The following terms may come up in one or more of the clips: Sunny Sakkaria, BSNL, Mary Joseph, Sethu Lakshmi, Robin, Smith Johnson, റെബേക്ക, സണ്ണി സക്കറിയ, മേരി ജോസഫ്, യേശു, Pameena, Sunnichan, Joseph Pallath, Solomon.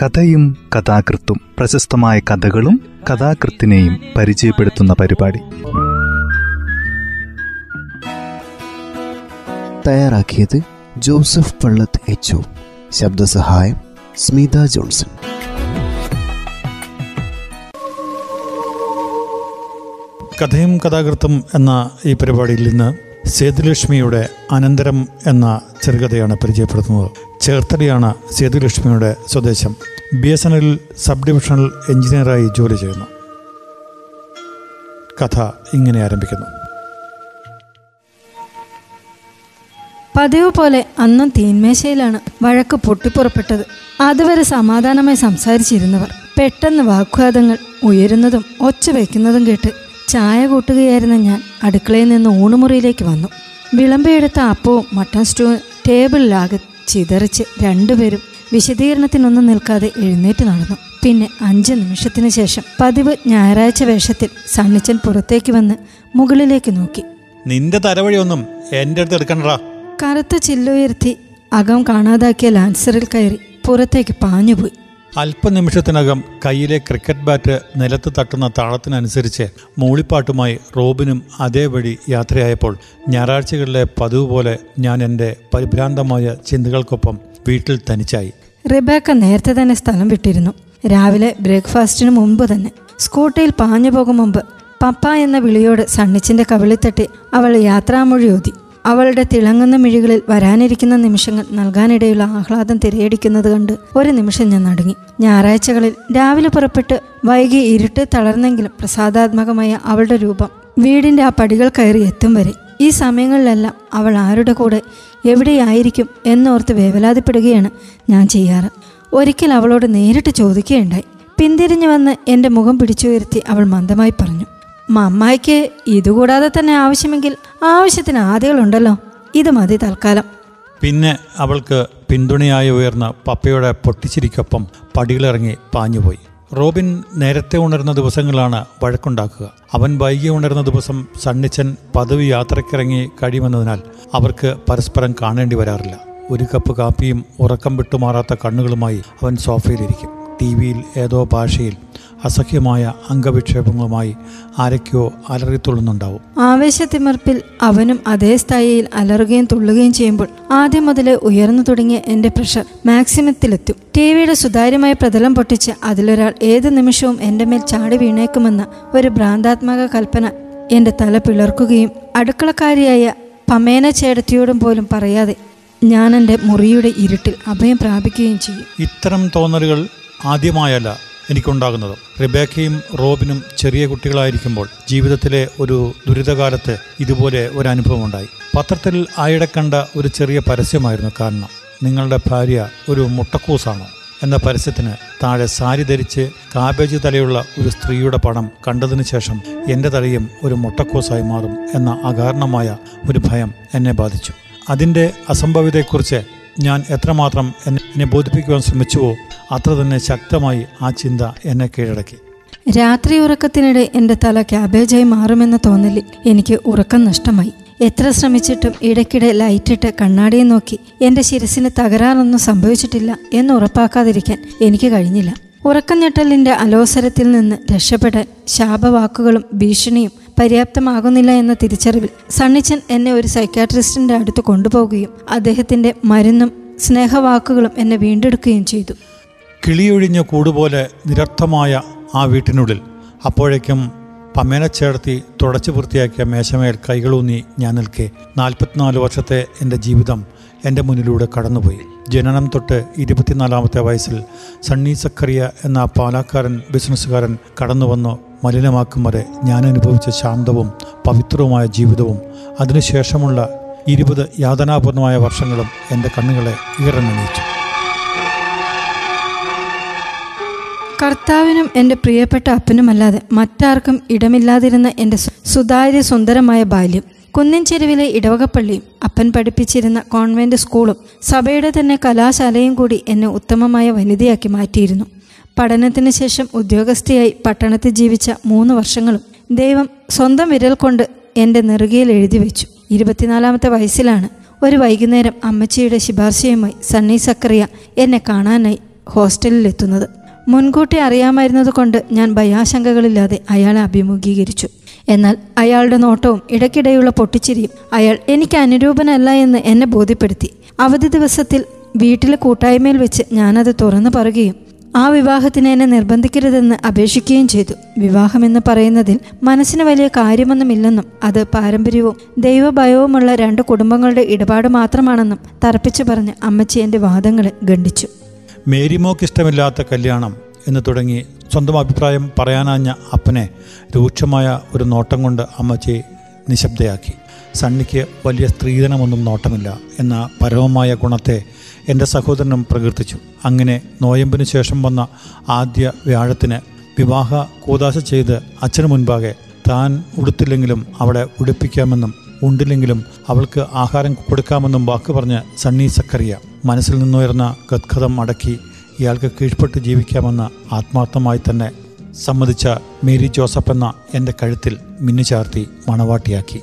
കഥയും കഥാകൃത്തും, പ്രശസ്തമായ കഥകളും കഥാകൃത്തിനെയും പരിചയപ്പെടുത്തുന്ന പരിപാടി. തയ്യാറാക്കിയത് ജോസഫ് പള്ളത്ത് എച്ച്. ശബ്ദസഹായം സ്മിത ജോൺസൺ. കഥയും കഥാകൃത്തും എന്ന ഈ പരിപാടിയിൽ നിന്ന് സേതുലക്ഷ്മിയുടെ അനന്തരം എന്ന ചെറുകഥയാണ് പരിചയപ്പെടുത്തുന്നത്. ചേർത്തലയാണ് സേതുലക്ഷ്മിയുടെ സ്വദേശം. BSNL സബ് ഡിവിഷണൽ എഞ്ചിനീയറായി ജോലി ചെയ്യുന്നു. കഥ ഇങ്ങനെ ആരംഭിക്കുന്നു. പതിവ് പോലെ അന്നും തീന്മേശയിലാണ് വഴക്ക് പൊട്ടിപ്പുറപ്പെട്ടത്. അതുവരെ സമാധാനമായി സംസാരിച്ചിരുന്നവർ പെട്ടെന്ന് വാഗ്വാദങ്ങൾ ഉയരുന്നതും ഒച്ച വയ്ക്കുന്നതും കേട്ട് ചായ കൂട്ടുകയായിരുന്ന ഞാൻ അടുക്കളയിൽ നിന്ന് ഊണുമുറിയിലേക്ക് വന്നു. വിളമ്പെടുത്ത അപ്പവും മട്ടൺ സ്റ്റൂവും ടേബിളിലാകെ ചിതറിച്ച് രണ്ടുപേരും വിശദീകരണത്തിനൊന്നും നിൽക്കാതെ എഴുന്നേറ്റ് നടന്നു. പിന്നെ 5 നിമിഷത്തിന് ശേഷം പതിവ് ഞായറാഴ്ച വേഷത്തിൽ സണ്ണിച്ചൻ പുറത്തേക്ക് വന്ന് മുകളിലേക്ക് നോക്കി. നിന്റെ തലവഴിയൊന്നും എൻ്റെ അടുത്ത് എടുക്കണ്ട. കറുത്ത ചില്ലുയർത്തി അകം കാണാതാക്കിയ ലാൻസറിൽ കയറി പുറത്തേക്ക് പാഞ്ഞുപോയി. അല്പനിമിഷത്തിനകം കയ്യിലെ ക്രിക്കറ്റ് ബാറ്റ് നിലത്ത് തട്ടുന്ന താളത്തിനനുസരിച്ച് മൂളിപ്പാട്ടുമായി റോബിനും അതേപടി യാത്രയായപ്പോൾ ഞായറാഴ്ചകളിലെ പതിവ് പോലെ ഞാൻ എൻ്റെ പരിഭ്രാന്തമായ ചിന്തകൾക്കൊപ്പം വീട്ടിൽ തനിച്ചായി. റെബേക്ക നേരത്തെ തന്നെ സ്ഥലം വിട്ടിരുന്നു. രാവിലെ ബ്രേക്ക്ഫാസ്റ്റിന് മുമ്പ് തന്നെ. സ്കൂട്ടിയിൽ പാഞ്ഞു പോകും മുമ്പ് പപ്പ എന്ന വിളിയോട് സണ്ണിച്ചിൻ്റെ കവിളിത്തട്ടി അവൾ യാത്രാമൊഴി ഓതി. അവളുടെ തിളങ്ങുന്ന മിഴികളിൽ വരാനിരിക്കുന്ന നിമിഷങ്ങൾ നൽകാനിടയുള്ള ആഹ്ലാദം തിരയടിക്കുന്നത് കണ്ട് ഒരു നിമിഷം ഞാൻ നടുങ്ങി. ഞായറാഴ്ചകളിൽ രാവിലെ പുറപ്പെട്ട് വൈകി ഇരുട്ട് തളർന്നെങ്കിലും പ്രസാദാത്മകമായ അവളുടെ രൂപം വീടിൻ്റെ ആ പടികൾ കയറി എത്തും വരെ ഈ സമയങ്ങളിലെല്ലാം അവൾ ആരുടെ കൂടെ എവിടെയായിരിക്കും എന്നോർത്ത് വേവലാതിപ്പെടുകയാണ് ഞാൻ ചെയ്യാറ്. ഒരിക്കൽ അവളോട് നേരിട്ട് ചോദിക്കുകയുണ്ടായി. പിന്തിരിഞ്ഞു വന്ന് എൻ്റെ മുഖം പിടിച്ചുയർത്തി അവൾ മന്ദമായി പറഞ്ഞു, മമ്മായിക്ക് ഇതുകൂടാതെ തന്നെ ആവശ്യമെങ്കിൽ ആവശ്യത്തിന് ആദികളുണ്ടല്ലോ, ഇത് മതി തൽക്കാലം. പിന്നെ അവൾക്ക് പിന്തുണയായി ഉയർന്ന പപ്പയുടെ പൊട്ടിച്ചിരിക്കൊപ്പം പടികളിറങ്ങി പാഞ്ഞുപോയി. റോബിൻ നേരത്തെ ഉണരുന്ന ദിവസങ്ങളാണ് വഴക്കുണ്ടാക്കുക. അവൻ വൈകി ഉണരുന്ന ദിവസം സണ്ണിച്ചൻ പതിവ് യാത്രക്കിറങ്ങി കഴിയുമെന്നതിനാൽ അവർക്ക് പരസ്പരം കാണേണ്ടി വരാറില്ല. ഒരു കപ്പ് കാപ്പിയും ഉറക്കം വിട്ടുമാറാത്ത കണ്ണുകളുമായി അവൻ സോഫയിലിരിക്കും. TV യിൽ ഏതോ ഭാഷയിൽ അസഹ്യമായ അംഗവിക്ഷേപങ്ങളുമായി ആരൊക്കെയോ അലറിത്തുള്ളുന്നുണ്ടാവും. ആവേശത്തിമർപ്പിൽ അവനും അതേ സ്ഥായിയിൽ അലറുകയും തുള്ളുകയും ചെയ്യുമ്പോൾ ആദ്യം മുതലേ ഉയർന്നു തുടങ്ങിയ എൻ്റെ പ്രഷർ മാക്സിമത്തിലെത്തും. TV യുടെ സുതാര്യമായ പ്രതലം പൊട്ടിച്ച് അതിലൊരാൾ ഏത് നിമിഷവും എൻ്റെ മേൽ ചാടി വീണേക്കുമെന്ന ഒരു ഭ്രാന്താത്മക കൽപ്പന എൻ്റെ തല പിളർക്കുകയും അടുക്കളക്കാരിയായ പമേന ചേടത്തിയോടും പോലും പറയാതെ ഞാൻ എൻ്റെ മുറിയുടെ ഇരുട്ടിൽ അഭയം പ്രാപിക്കുകയും ചെയ്യും. ഇത്തരം തോന്നലുകൾ ആദ്യമായല്ല എനിക്കുണ്ടാകുന്നത്. റിബേക്കയും റോബിനും ചെറിയ കുട്ടികളായിരിക്കുമ്പോൾ ജീവിതത്തിലെ ഒരു ദുരിതകാലത്ത് ഇതുപോലെ ഒരു അനുഭവമുണ്ടായി. പത്രത്തിൽ ആയിടെ കണ്ട ഒരു ചെറിയ പരസ്യമായിരുന്നു കാരണം. നിങ്ങളുടെ ഭാര്യ ഒരു മുട്ടക്കൂസാണോ എന്ന പരസ്യത്തിന് താഴെ സാരി ധരിച്ച് കാബേജ് തലയുള്ള ഒരു സ്ത്രീയുടെ പടം കണ്ടതിന് ശേഷം എൻ്റെ തലയും ഒരു മുട്ടക്കൂസായി മാറും എന്ന അകാരണമായ ഒരു ഭയം എന്നെ ബാധിച്ചു. അതിൻ്റെ അസംഭവ്യതയെക്കുറിച്ച് ഞാൻ എത്രമാത്രം എന്നെ ബോധിപ്പിക്കുവാൻ ശ്രമിച്ചുവോ അത്ര തന്നെ ശക്തമായി ആ ചിന്ത എന്നെ കീഴടക്കി. രാത്രി ഉറക്കത്തിനിടെ എൻ്റെ തല ക്യാബേജായി മാറുമെന്ന തോന്നലിൽ എനിക്ക് ഉറക്കം നഷ്ടമായി. എത്ര ശ്രമിച്ചിട്ടും ഇടയ്ക്കിടെ ലൈറ്റിട്ട് കണ്ണാടിയെ നോക്കി എൻ്റെ ശിരസിന് തകരാറൊന്നും സംഭവിച്ചിട്ടില്ല എന്ന് ഉറപ്പാക്കാതിരിക്കാൻ എനിക്ക് കഴിഞ്ഞില്ല. ഉറക്കം ഞെട്ടലിൻ്റെ അലോസരത്തിൽ നിന്ന് രക്ഷപ്പെടാൻ ശാപവാക്കുകളും ഭീഷണിയും പര്യാപ്തമാകുന്നില്ല എന്ന തിരിച്ചറിവിൽ സണ്ണിച്ചൻ എന്നെ ഒരു സൈക്യാട്രിസ്റ്റിൻ്റെ അടുത്ത് കൊണ്ടുപോവുകയും അദ്ദേഹത്തിൻ്റെ മരുന്നും സ്നേഹവാക്കുകളും എന്നെ വീണ്ടെടുക്കുകയും ചെയ്തു. കിളിയൊഴിഞ്ഞ കൂടുപോലെ നിരർത്ഥമായ ആ വീട്ടിനുള്ളിൽ അപ്പോഴേക്കും പമേന ചേർത്തി തുടച്ചു പൂർത്തിയാക്കിയ മേശമേൽ കൈകളൂന്നി ഞാൻ നിൽക്കെ 44 വർഷത്തെ എൻ്റെ ജീവിതം എൻ്റെ മുന്നിലൂടെ കടന്നുപോയി. ജനനം തൊട്ട് 24ാമത്തെ വയസ്സിൽ സണ്ണി സക്കറിയ എന്ന പാലക്കാരൻ ബിസിനസ്സുകാരൻ കടന്നുവന്നു മലിനമാക്കും വരെ ഞാൻ അനുഭവിച്ച ശാന്തവും പവിത്രവുമായ ജീവിതവും അതിനുശേഷമുള്ള 20 യാതനാപൂർണമായ വർഷങ്ങളും എൻ്റെ കണ്ണുകളെ ഈറനണിയിച്ചു. കർത്താവിനും എൻ്റെ പ്രിയപ്പെട്ട അപ്പനുമല്ലാതെ മറ്റാർക്കും ഇടമില്ലാതിരുന്ന എൻ്റെ സുതാര്യ സുന്ദരമായ ബാല്യം, കുന്നിൻ ചെരുവിലെ ഇടവകപ്പള്ളിയും അപ്പൻ പഠിപ്പിച്ചിരുന്ന കോൺവെൻറ്റ് സ്കൂളും സഭയുടെ തന്നെ കലാശാലയും കൂടി എന്നെ ഉത്തമമായ വനിതയാക്കി മാറ്റിയിരുന്നു. പഠനത്തിന് ശേഷം ഉദ്യോഗസ്ഥയായി പട്ടണത്തിൽ ജീവിച്ച 3 വർഷങ്ങളും ദൈവം സ്വന്തം വിരൽ കൊണ്ട് എൻ്റെ നെറുകയിൽ എഴുതി വെച്ചു. 24ാമത്തെ വയസ്സിലാണ് ഒരു വൈകുന്നേരം അമ്മച്ചിയുടെ ശുപാർശയുമായി സണ്ണി സക്കറിയ എന്നെ കാണാനായി ഹോസ്റ്റലിലെത്തുന്നത്. മുൻകൂട്ടി അറിയാമായിരുന്നത് കൊണ്ട് ഞാൻ ഭയാശങ്കകളില്ലാതെ അയാളെ അഭിമുഖീകരിച്ചു. എന്നാൽ അയാളുടെ നോട്ടവും ഇടയ്ക്കിടെയുള്ള പൊട്ടിച്ചിരിയും അയാൾ എനിക്ക് അനുരൂപനല്ല എന്ന് എന്നെ ബോധ്യപ്പെടുത്തി. അവധി ദിവസത്തിൽ വീട്ടിലെ കൂട്ടായ്മയിൽ വെച്ച് ഞാനത് തുറന്നു പറയുകയും ആ വിവാഹത്തിന് എന്നെ നിർബന്ധിക്കരുതെന്ന് അപേക്ഷിക്കുകയും ചെയ്തു. വിവാഹമെന്ന് പറയുന്നതിൽ മനസ്സിന് വലിയ കാര്യമൊന്നുമില്ലെന്നും അത് പാരമ്പര്യവും ദൈവഭയവുമുള്ള രണ്ട് കുടുംബങ്ങളുടെ ഇടപാട് മാത്രമാണെന്നും തറപ്പിച്ചു പറഞ്ഞ് അമ്മച്ചി എൻ്റെ വാദങ്ങളെ ഖണ്ഡിച്ചു. മേരിമോക്ക് ഇഷ്ടമില്ലാത്ത കല്യാണം എന്ന് തുടങ്ങി സ്വന്തം അഭിപ്രായം പറയാനാഞ്ഞ അപ്പനെ രൂക്ഷമായ ഒരു നോട്ടം കൊണ്ട് അമ്മച്ചി നിശബ്ദയാക്കി. സണ്ണിക്ക് വലിയ സ്ത്രീധനമൊന്നും നോട്ടമില്ല എന്ന പരമമായ ഗുണത്തെ എൻ്റെ സഹോദരനും പ്രകീർത്തിച്ചു. അങ്ങനെ നോയമ്പിന് ശേഷം വന്ന ആദ്യ വ്യാഴത്തിന് വിവാഹ കൂദാശ ചെയ്ത് അച്ഛന് മുൻപാകെ താൻ ഉടുത്തില്ലെങ്കിലും അവളെ ഉടുപ്പിക്കാമെന്നും ഉണ്ടില്ലെങ്കിലും അവൾക്ക് ആഹാരം കൊടുക്കാമെന്നും വാക്ക് പറഞ്ഞ് സണ്ണി സക്കറിയ മനസ്സിൽ നിന്നുയർന്ന ഗദ്ഗതം അടക്കി ഇയാൾക്ക് കീഴ്പ്പെട്ട് ജീവിക്കാമെന്ന് ആത്മാർത്ഥമായി തന്നെ സമ്മതിച്ച മേരി ജോസഫ് എന്ന എൻ്റെ കഴുത്തിൽ മിന്നുചാർത്തി മണവാട്ടിയാക്കി.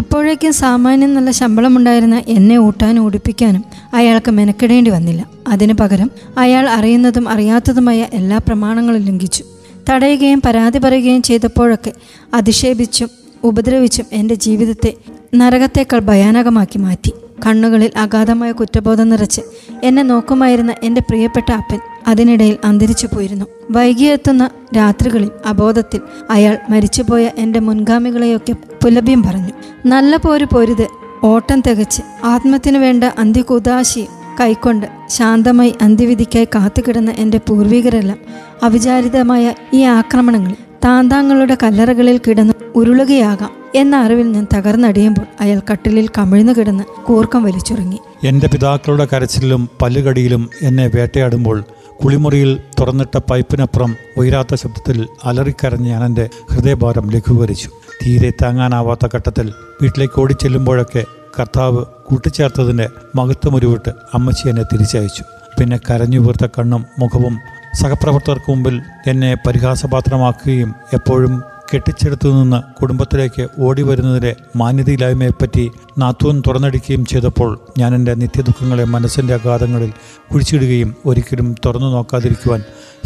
അപ്പോഴേക്കും സാമാന്യം നല്ല ശമ്പളമുണ്ടായിരുന്ന എന്നെ ഊട്ടാനും ഉടുപ്പിക്കാനും അയാൾക്ക് മെനക്കിടേണ്ടി വന്നില്ല. അതിനു പകരം അയാൾ അറിയുന്നതും അറിയാത്തതുമായ എല്ലാ പ്രമാണങ്ങളും ലംഘിച്ചു. തടയുകയും പരാതി പറയുകയും ചെയ്തപ്പോഴൊക്കെ അധിക്ഷേപിച്ചും ഉപദ്രവിച്ചും എൻ്റെ ജീവിതത്തെ നരകത്തേക്കാൾ ഭയാനകമാക്കി മാറ്റി. കണ്ണുകളിൽ അഗാധമായ കുറ്റബോധം നിറച്ച് എന്നെ നോക്കുമായിരുന്ന എൻ്റെ പ്രിയപ്പെട്ട അപ്പൻ അതിനിടയിൽ അന്തരിച്ചു പോയിരുന്നു. വൈകിയെത്തുന്ന രാത്രികളിൽ അബോധത്തിൽ അയാൾ മരിച്ചുപോയ എൻ്റെ മുൻഗാമികളെയൊക്കെ പുലഭ്യം പറഞ്ഞു. നല്ല പോര് പൊരുത് ഓട്ടം തികച്ച് ആത്മത്തിനു വേണ്ട അന്ത്യകുദാശി കൈക്കൊണ്ട് ശാന്തമായി അന്ത്യവിധിക്കായി കാത്തുകിടന്ന എൻ്റെ പൂർവികരെല്ലാം അവിചാരിതമായ ഈ ആക്രമണങ്ങൾ താന്താങ്ങളുടെ കല്ലറകളിൽ കിടന്ന് ഉരുളുകയാകാം എന്ന അറിവിൽ ഞാൻ തകർന്നടിയുമ്പോൾ അയാൾ കട്ടിലിൽ കമിഴ്ന്നു കിടന്ന് കൂർക്കം വലിച്ചുറങ്ങി. എൻ്റെ പിതാക്കളുടെ കരച്ചിലും പല്ലുകടിയിലും എന്നെ വേട്ടയാടുമ്പോൾ കുളിമുറിയിൽ തുറന്നിട്ട പൈപ്പിനപ്പുറം ഉയരാത്ത ശബ്ദത്തിൽ അലറിക്കരഞ്ഞ് ഞാൻ എൻ്റെ ഹൃദയഭാരം ലഘൂകരിച്ചു. തീരെ താങ്ങാനാവാത്ത ഘട്ടത്തിൽ വീട്ടിലേക്ക് ഓടിച്ചെല്ലുമ്പോഴൊക്കെ കർത്താവ് കൂട്ടിച്ചേർത്തതിൻ്റെ മഹത്വമുരുവിട്ട് അമ്മച്ചി എന്നെ തിരിച്ചയച്ചു. പിന്നെ കരഞ്ഞു വീർത്ത കണ്ണും മുഖവും സഹപ്രവർത്തകർക്ക് മുമ്പിൽ എന്നെ പരിഹാസപാത്രമാക്കുകയും എപ്പോഴും കെട്ടിച്ചെടുത്തു നിന്ന് കുടുംബത്തിലേക്ക് ഓടി വരുന്നതിലെ മാന്യതയില്ലായ്മയെപ്പറ്റി നാത്തൂൻ തുറന്നടിക്കുകയും ചെയ്തപ്പോൾ ഞാൻ എൻ്റെ നിത്യദുഃഖങ്ങളെ മനസ്സിൻ്റെ അഗാധങ്ങളിൽ കുഴിച്ചിടുകയും ഒരിക്കലും തുറന്നു നോക്കാതിരിക്കുവാൻ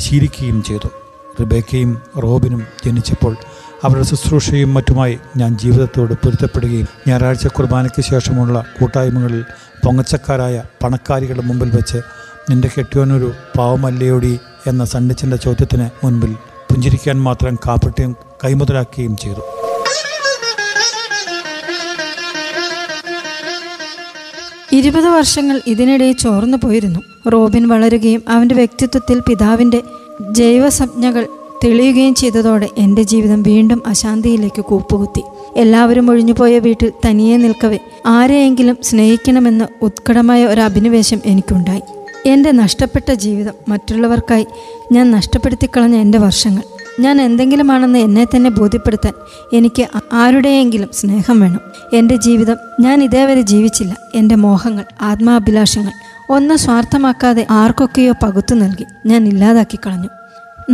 ശീലിക്കുകയും ചെയ്തു. റിബേക്കയും റോബിനും ജനിച്ചപ്പോൾ അവരുടെ ശുശ്രൂഷയും മറ്റുമായി ഞാൻ ജീവിതത്തോട് പൊരുത്തപ്പെടുകയും ഞായറാഴ്ച കുർബാനയ്ക്ക് ശേഷമുള്ള കൂട്ടായ്മകളിൽ പൊങ്ങച്ചക്കാരായ പണക്കാരികളുടെ മുമ്പിൽ വെച്ച് നിൻ്റെ കെട്ടിയോനൊരു പാവമല്ലയോടി എന്ന സണ്ണിച്ചൻ്റെ ചോദ്യത്തിന് മുൻപിൽ പുഞ്ചിരിക്കാൻ മാത്രം കാപ്പട്യം കൈമുതലാക്കുകയും ചെയ്തു. ഇരുപത് വർഷങ്ങൾ ഇതിനിടെ ചോർന്നു പോയിരുന്നു. റോബിൻ വളരുകയും അവൻ്റെ വ്യക്തിത്വത്തിൽ പിതാവിൻ്റെ ജൈവസംജ്ഞകൾ തെളിയുകയും ചെയ്തതോടെ എൻ്റെ ജീവിതം വീണ്ടും അശാന്തിയിലേക്ക് കൂപ്പുകുത്തി. എല്ലാവരും ഒഴിഞ്ഞുപോയ വീട്ടിൽ തനിയെ നിൽക്കവേ ആരെയെങ്കിലും സ്നേഹിക്കണമെന്ന് ഉത്കടമായ ഒരു അഭിനിവേശം എനിക്കുണ്ടായി. എൻ്റെ നഷ്ടപ്പെട്ട ജീവിതം, മറ്റുള്ളവർക്കായി ഞാൻ നഷ്ടപ്പെടുത്തിക്കളഞ്ഞ എൻ്റെ വർഷങ്ങൾ, ഞാൻ എന്തെങ്കിലുമാണെന്ന് എന്നെ തന്നെ ബോധ്യപ്പെടുത്താൻ എനിക്ക് ആരുടെയെങ്കിലും സ്നേഹം വേണം. എൻ്റെ ജീവിതം ഞാൻ ഇതേവരെ ജീവിച്ചില്ല. എൻ്റെ മോഹങ്ങൾ, ആത്മാഭിലാഷങ്ങൾ ഒന്നും സ്വാർത്ഥമാക്കാതെ ആർക്കൊക്കെയോ പകുത്തു നൽകി ഞാൻ ഇല്ലാതാക്കി കളഞ്ഞു.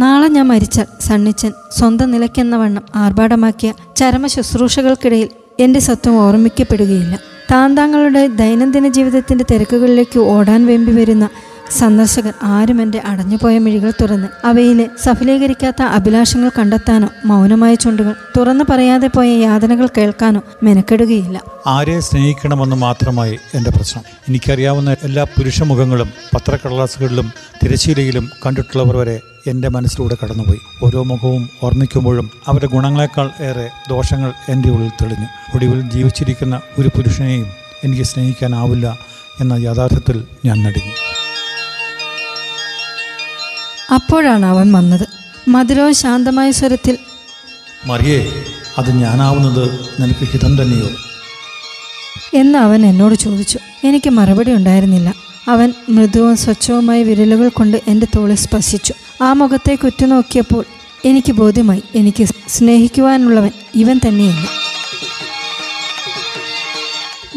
നാളെ ഞാൻ മരിച്ചാൽ സണ്ണിച്ചൻ സ്വന്തം നിലയ്ക്കെന്ന വണ്ണം ആർഭാടമാക്കിയ ചരമ ശുശ്രൂഷകൾക്കിടയിൽ എൻ്റെ സ്വത്വം ഓർമ്മിക്കപ്പെടുകയില്ല. താന്താങ്ങളുടെ ദൈനംദിന ജീവിതത്തിൻ്റെ തിരക്കുകളിലേക്ക് ഓടാൻ വേണ്ടി വരുന്ന സന്ദർശകർ ആരും എൻ്റെ അടഞ്ഞുപോയ മിഴികൾ തുറന്ന് അവയിലെ സഫലീകരിക്കാത്ത അഭിലാഷങ്ങൾ കണ്ടെത്താനോ മൗനമായ ചുണ്ടുകൾ തുറന്നു പറയാതെ പോയ യാതനകൾ കേൾക്കാനോ മെനക്കെടുകയില്ല. ആരെ സ്നേഹിക്കണമെന്ന് മാത്രമായി എൻ്റെ പ്രശ്നം. എനിക്കറിയാവുന്ന എല്ലാ പുരുഷമുഖങ്ങളും പത്രക്കടലാസുകളിലും തിരശ്ശീലയിലും കണ്ടിട്ടുള്ളവർ വരെ എൻ്റെ മനസ്സിലൂടെ കടന്നുപോയി. ഓരോ മുഖവും ഓർമ്മിക്കുമ്പോഴും അവരുടെ ഗുണങ്ങളെക്കാൾ ഏറെ ദോഷങ്ങൾ എൻ്റെ ഉള്ളിൽ തെളിഞ്ഞു. ഒടുവിൽ ജീവിച്ചിരിക്കുന്ന ഒരു പുരുഷനെയും എനിക്ക് സ്നേഹിക്കാനാവില്ല എന്ന യാഥാർത്ഥ്യത്തിൽ ഞാൻ നടുങ്ങി. അപ്പോഴാണ് അവൻ വന്നത്. മധുരവും ശാന്തമായ സ്വരത്തിൽ, "മറിയേ, അത് ഞാനാവുന്നത് നിനക്ക് ഹിതം തന്നെയോ?" എന്ന് അവൻ എന്നോട് ചോദിച്ചു. എനിക്ക് മറുപടി ഉണ്ടായിരുന്നില്ല. അവൻ മൃദുവും സ്വച്ഛവുമായ വിരലുകൾ കൊണ്ട് എൻ്റെ തോളിൽ സ്പർശിച്ചു. ആ മുഖത്തേക്ക് ഉറ്റുനോക്കിയപ്പോൾ എനിക്ക് ബോധ്യമായി, എനിക്ക് സ്നേഹിക്കുവാനുള്ളവൻ ഇവൻ തന്നെയാണ്.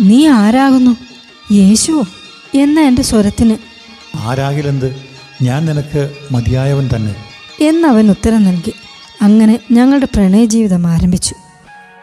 "നീ ആരാകുന്നു? യേശുവോ?" എന്ന എൻ്റെ സ്വരത്തിന്, "ആരാകിലെന്ത്, ഞാൻ നിനക്ക് മതിയായവൻ തന്നെ" എന്നവൻ ഉത്തരം നൽകി. അങ്ങനെ ഞങ്ങളുടെ പ്രണയജീവിതം ആരംഭിച്ചു.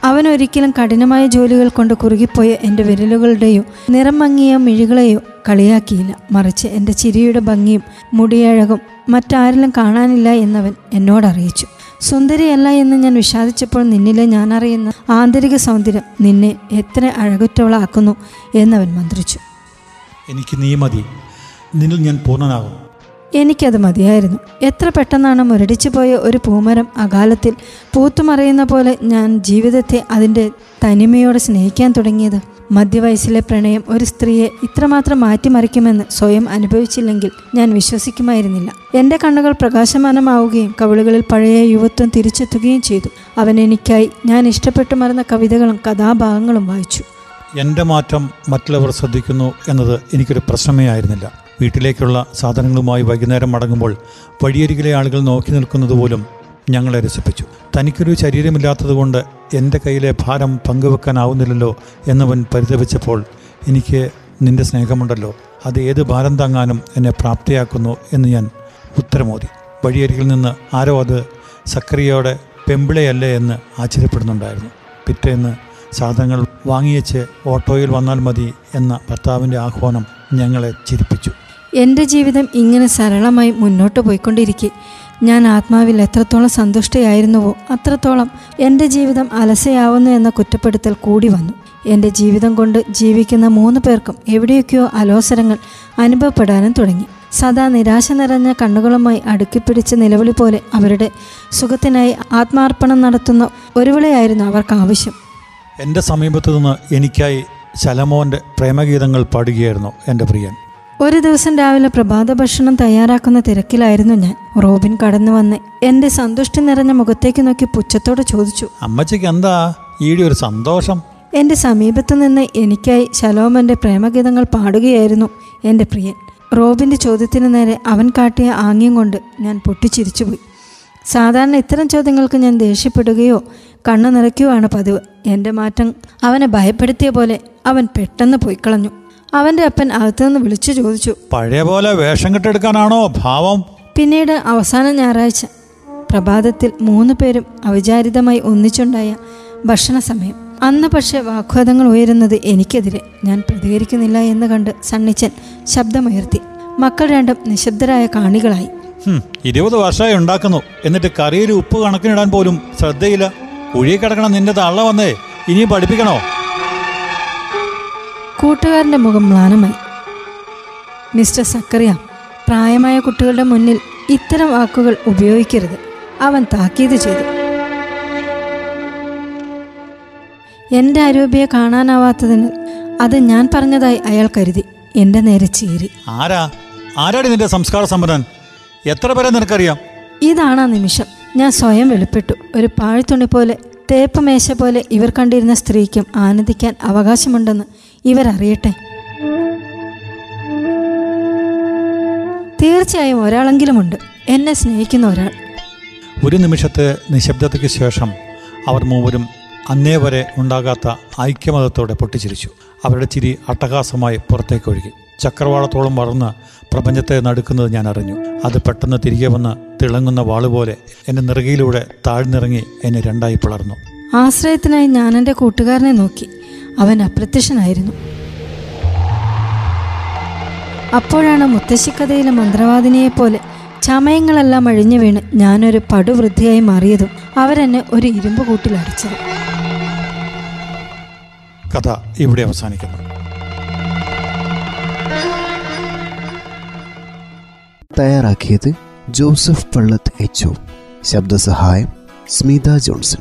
അവൻ ഒരിക്കലും കഠിനമായ ജോലികൾ കൊണ്ട് കുറുകിപ്പോയ എൻ്റെ വിരലുകളുടെയോ നിറം മങ്ങിയ മിഴികളെയോ കളിയാക്കിയില്ല. മറിച്ച് എൻ്റെ ചിരിയുടെ ഭംഗിയും മുടിയഴകും മറ്റാരിലും കാണാനില്ല എന്നവൻ എന്നോടറിയിച്ചു. സുന്ദരിയല്ല എന്ന് ഞാൻ വിഷാദിച്ചപ്പോൾ നിന്നിലെ ഞാനറിയുന്ന ആന്തരിക സൗന്ദര്യം നിന്നെ എത്ര അഴകുറ്റവളാക്കുന്നു എന്നവൻ മന്ത്രിച്ചു. എനിക്ക് നീ മതി, നിന്നിൽ ഞാൻ പൂർണ്ണനാകും. എനിക്കത് മതിയായിരുന്നു. എത്ര പെട്ടെന്നാണ് മുരടിച്ചു പോയ ഒരു പൂമരം അകാലത്തിൽ പൂത്തുമറിയുന്ന പോലെ ഞാൻ ജീവിതത്തെ അതിൻ്റെ തനിമയോടെ സ്നേഹിക്കാൻ തുടങ്ങിയത്. മധ്യവയസ്സിലെ പ്രണയം ഒരു സ്ത്രീയെ ഇത്രമാത്രം മാറ്റിമറിക്കുമെന്ന് സ്വയം അനുഭവിച്ചില്ലെങ്കിൽ ഞാൻ വിശ്വസിക്കുമായിരുന്നില്ല. എൻ്റെ കണ്ണുകൾ പ്രകാശമാനമാവുകയും കവിളുകളിൽ പഴയ യുവത്വം തിരിച്ചെത്തുകയും ചെയ്തു. അവൻ എനിക്കായി ഞാൻ ഇഷ്ടപ്പെട്ടു മറന്ന കവിതകളും കഥാഭാഗങ്ങളും വായിച്ചു. എൻ്റെ മാറ്റം മറ്റുള്ളവർ ശ്രദ്ധിക്കുന്നു എന്നത് എനിക്കൊരു പ്രശ്നമേ ആയിരുന്നില്ല. വീട്ടിലേക്കുള്ള സാധനങ്ങളുമായി വൈകുന്നേരം മടങ്ങുമ്പോൾ വഴിയരികിലെ ആളുകൾ നോക്കി നിൽക്കുന്നത് പോലും ഞങ്ങളെ രസിപ്പിച്ചു. തനിക്കൊരു ശരീരമില്ലാത്തതുകൊണ്ട് എൻ്റെ കയ്യിലെ ഭാരം പങ്കുവെക്കാനാവുന്നില്ലല്ലോ എന്നവൻ പരിതപിച്ചപ്പോൾ എനിക്ക് നിൻ്റെ സ്നേഹമുണ്ടല്ലോ, അത് ഏത് ഭാരം താങ്ങാനും എന്നെ പ്രാപ്തിയാക്കുന്നു എന്ന് ഞാൻ ഉത്തരമോദി. വഴിയരികിൽ നിന്ന് ആരോ അത് സക്കറിയയുടെ പെമ്പിളയല്ലേ എന്ന് ആശ്ചര്യപ്പെടുന്നുണ്ടായിരുന്നു. പിറ്റേന്ന് സാധനങ്ങൾ വാങ്ങിയച്ച് ഓട്ടോയിൽ വന്നാൽ മതി എന്ന ഭർത്താവിൻ്റെ ആഹ്വാനം ഞങ്ങളെ ചിരിപ്പിച്ചു. എൻ്റെ ജീവിതം ഇങ്ങനെ സരളമായി മുന്നോട്ട് പോയിക്കൊണ്ടിരിക്കെ ഞാൻ ആത്മാവിൽ എത്രത്തോളം സന്തുഷ്ടയായിരുന്നുവോ അത്രത്തോളം എൻ്റെ ജീവിതം അലസയാവുന്നു എന്ന കുറ്റപ്പെടുത്തൽ കൂടി വന്നു. എൻ്റെ ജീവിതം കൊണ്ട് ജീവിക്കുന്ന 3 പേർക്കും എവിടെയൊക്കെയോ അലോസരങ്ങൾ അനുഭവപ്പെടാനും തുടങ്ങി. സദാ നിരാശ നിറഞ്ഞ കണ്ണുകളുമായി അടുക്കിപ്പിടിച്ച നിലവിളി പോലെ അവരുടെ സുഖത്തിനായി ആത്മാർപ്പണം നടത്തുന്ന ഒരുവളെയായിരുന്നു അവർക്ക് ആവശ്യം. എൻ്റെ സമീപത്തു നിന്ന് എനിക്കായി ശലമോൻ്റെ പ്രേമഗീതങ്ങൾ പാടുകയായിരുന്നു എൻ്റെ പ്രിയൻ. ഒരു ദിവസം രാവിലെ പ്രഭാത ഭക്ഷണം തയ്യാറാക്കുന്ന തിരക്കിലായിരുന്നു ഞാൻ. റോബിൻ കടന്നു വന്ന് എൻ്റെ സന്തുഷ്ടി നിറഞ്ഞ മുഖത്തേക്ക് നോക്കി പുച്ഛത്തോട് ചോദിച്ചു, അമ്മച്ചിക്ക് എന്താ ഈടെ ഒരു സന്തോഷം? എൻ്റെ സമീപത്തു നിന്ന് എനിക്കായി ശലോമൻ്റെ പ്രേമഗീതങ്ങൾ പാടുകയായിരുന്നു എൻ്റെ പ്രിയൻ. റോബിൻ്റെ ചോദ്യത്തിന് നേരെ അവൻ കാട്ടിയ ആംഗ്യം കൊണ്ട് ഞാൻ പൊട്ടിച്ചിരിച്ചുപോയി. സാധാരണ ഇത്തരം ചോദ്യങ്ങൾക്ക് ഞാൻ ദേഷ്യപ്പെടുകയോ കണ്ണു നിറയ്ക്കുകയാണ് പതിവ്. എൻ്റെ മാറ്റം അവനെ ഭയപ്പെടുത്തിയ പോലെ അവൻ പെട്ടെന്ന് പോയിക്കളഞ്ഞു. അവൻ്റെ അപ്പൻ അകത്തുനിന്ന് വിളിച്ചു ചോദിച്ചു, പഴയ പോലെ വേഷം കെട്ടെടുക്കാനാണോ ഭാവം? പിന്നീട് അവസാന ഞായറാഴ്ച പ്രഭാതത്തിൽ 3 പേരും അവിചാരിതമായി ഒന്നിച്ചുണ്ടായ ഭക്ഷണ സമയം. അന്ന് പക്ഷേ വാഗ്വാദങ്ങൾ ഉയരുന്നത് എനിക്കെതിരെ. ഞാൻ പ്രതികരിക്കുന്നില്ല എന്ന് കണ്ട് സണ്ണിച്ചൻ ശബ്ദമുയർത്തി. മക്കൾ രണ്ടും നിശബ്ദരായ കാണികളായി. 20 വർഷമായി ഉണ്ടാക്കുന്നു, എന്നിട്ട് കറിയിൽ ഉപ്പ് കണക്കിനിടാൻ പോലും ശ്രദ്ധയില്ല. കുഴിയെ കിടക്കണം നിന്റെ തള്ള വന്നേ, ഇനി പഠിപ്പിക്കണോ? കൂട്ടുകാരൻ്റെ മുഖം മ്ലാനമായി. മിസ്റ്റർ സക്കറിയ, പ്രായമായ കുട്ടികളുടെ മുന്നിൽ ഇത്തരം വാക്കുകൾ ഉപയോഗിക്കരുത്, അവൻ താക്കീത് ചെയ്തു. എൻ്റെ അരൂപിയെ കാണാനാവാത്തതിന് അത് ഞാൻ പറഞ്ഞതായി അയാൾ കരുതി എൻ്റെ നേരെ ചീറി. ആരാടി നിന്റെ സംസ്കാര സമ്പന്നൻ? എത്ര പേരെ നിനക്കറിയാം? ഇതാണ് ആ നിമിഷം ഞാൻ സ്വയം വെളിപ്പെട്ടു. ഒരു പാഴ്ത്തുണി പോലെ, തേപ്പ് മേശ പോലെ ഇവർ കണ്ടിരുന്ന സ്ത്രീക്കും ആനന്ദിക്കാൻ അവകാശമുണ്ടെന്ന് ഇവരറിയട്ടെ. തീർച്ചയായും ഒരാളെങ്കിലുമുണ്ട്, എന്നെ സ്നേഹിക്കുന്ന ഒരാൾ. ഒരു നിമിഷത്തെ നിശബ്ദതയ്ക്ക് ശേഷം അവർ 3വരും അന്നേ വരെ ഉണ്ടാകാത്ത ഐക്യമതത്തോടെ പൊട്ടിച്ചിരിച്ചു. അവരുടെ ചിരി അട്ടഹാസമായി പുറത്തേക്ക് ഒഴുകി. ചക്രവാളത്തോളം വളർന്ന് പ്രപഞ്ചത്തെ നടുക്കുന്നത് ഞാൻ അറിഞ്ഞു. അത് പെട്ടെന്ന് തിരികെ വന്ന് തിളങ്ങുന്ന വാളുപോലെ എൻ്റെ നെറുകയിലൂടെ താഴ്ന്നിറങ്ങി എന്നെ 2ആയി പിളർന്നു. ആശ്രയത്തിനായി ഞാൻ എൻ്റെ കൂട്ടുകാരനെ നോക്കി. അവൻ അപ്രത്യക്ഷനായിരുന്നു. അപ്പോഴാണ് മുത്തശ്ശിക്കഥയിലെ മന്ത്രവാദിനിയെപ്പോലെ ചമയങ്ങളെല്ലാം അഴിഞ്ഞു വീണ് ഞാനൊരു പടുവൃദ്ധിയായി മാറിയതും അവരെന്നെ ഒരു ഇരുമ്പ് കൂട്ടിലടച്ചത്. കഥ ഇവിടെ അവസാനിക്കുന്നു. തയ്യാറാക്കിയത് ജോസഫ് പള്ളത്ത് എച്ച്. ശബ്ദസഹായം സ്മിത ജോൺസൺ.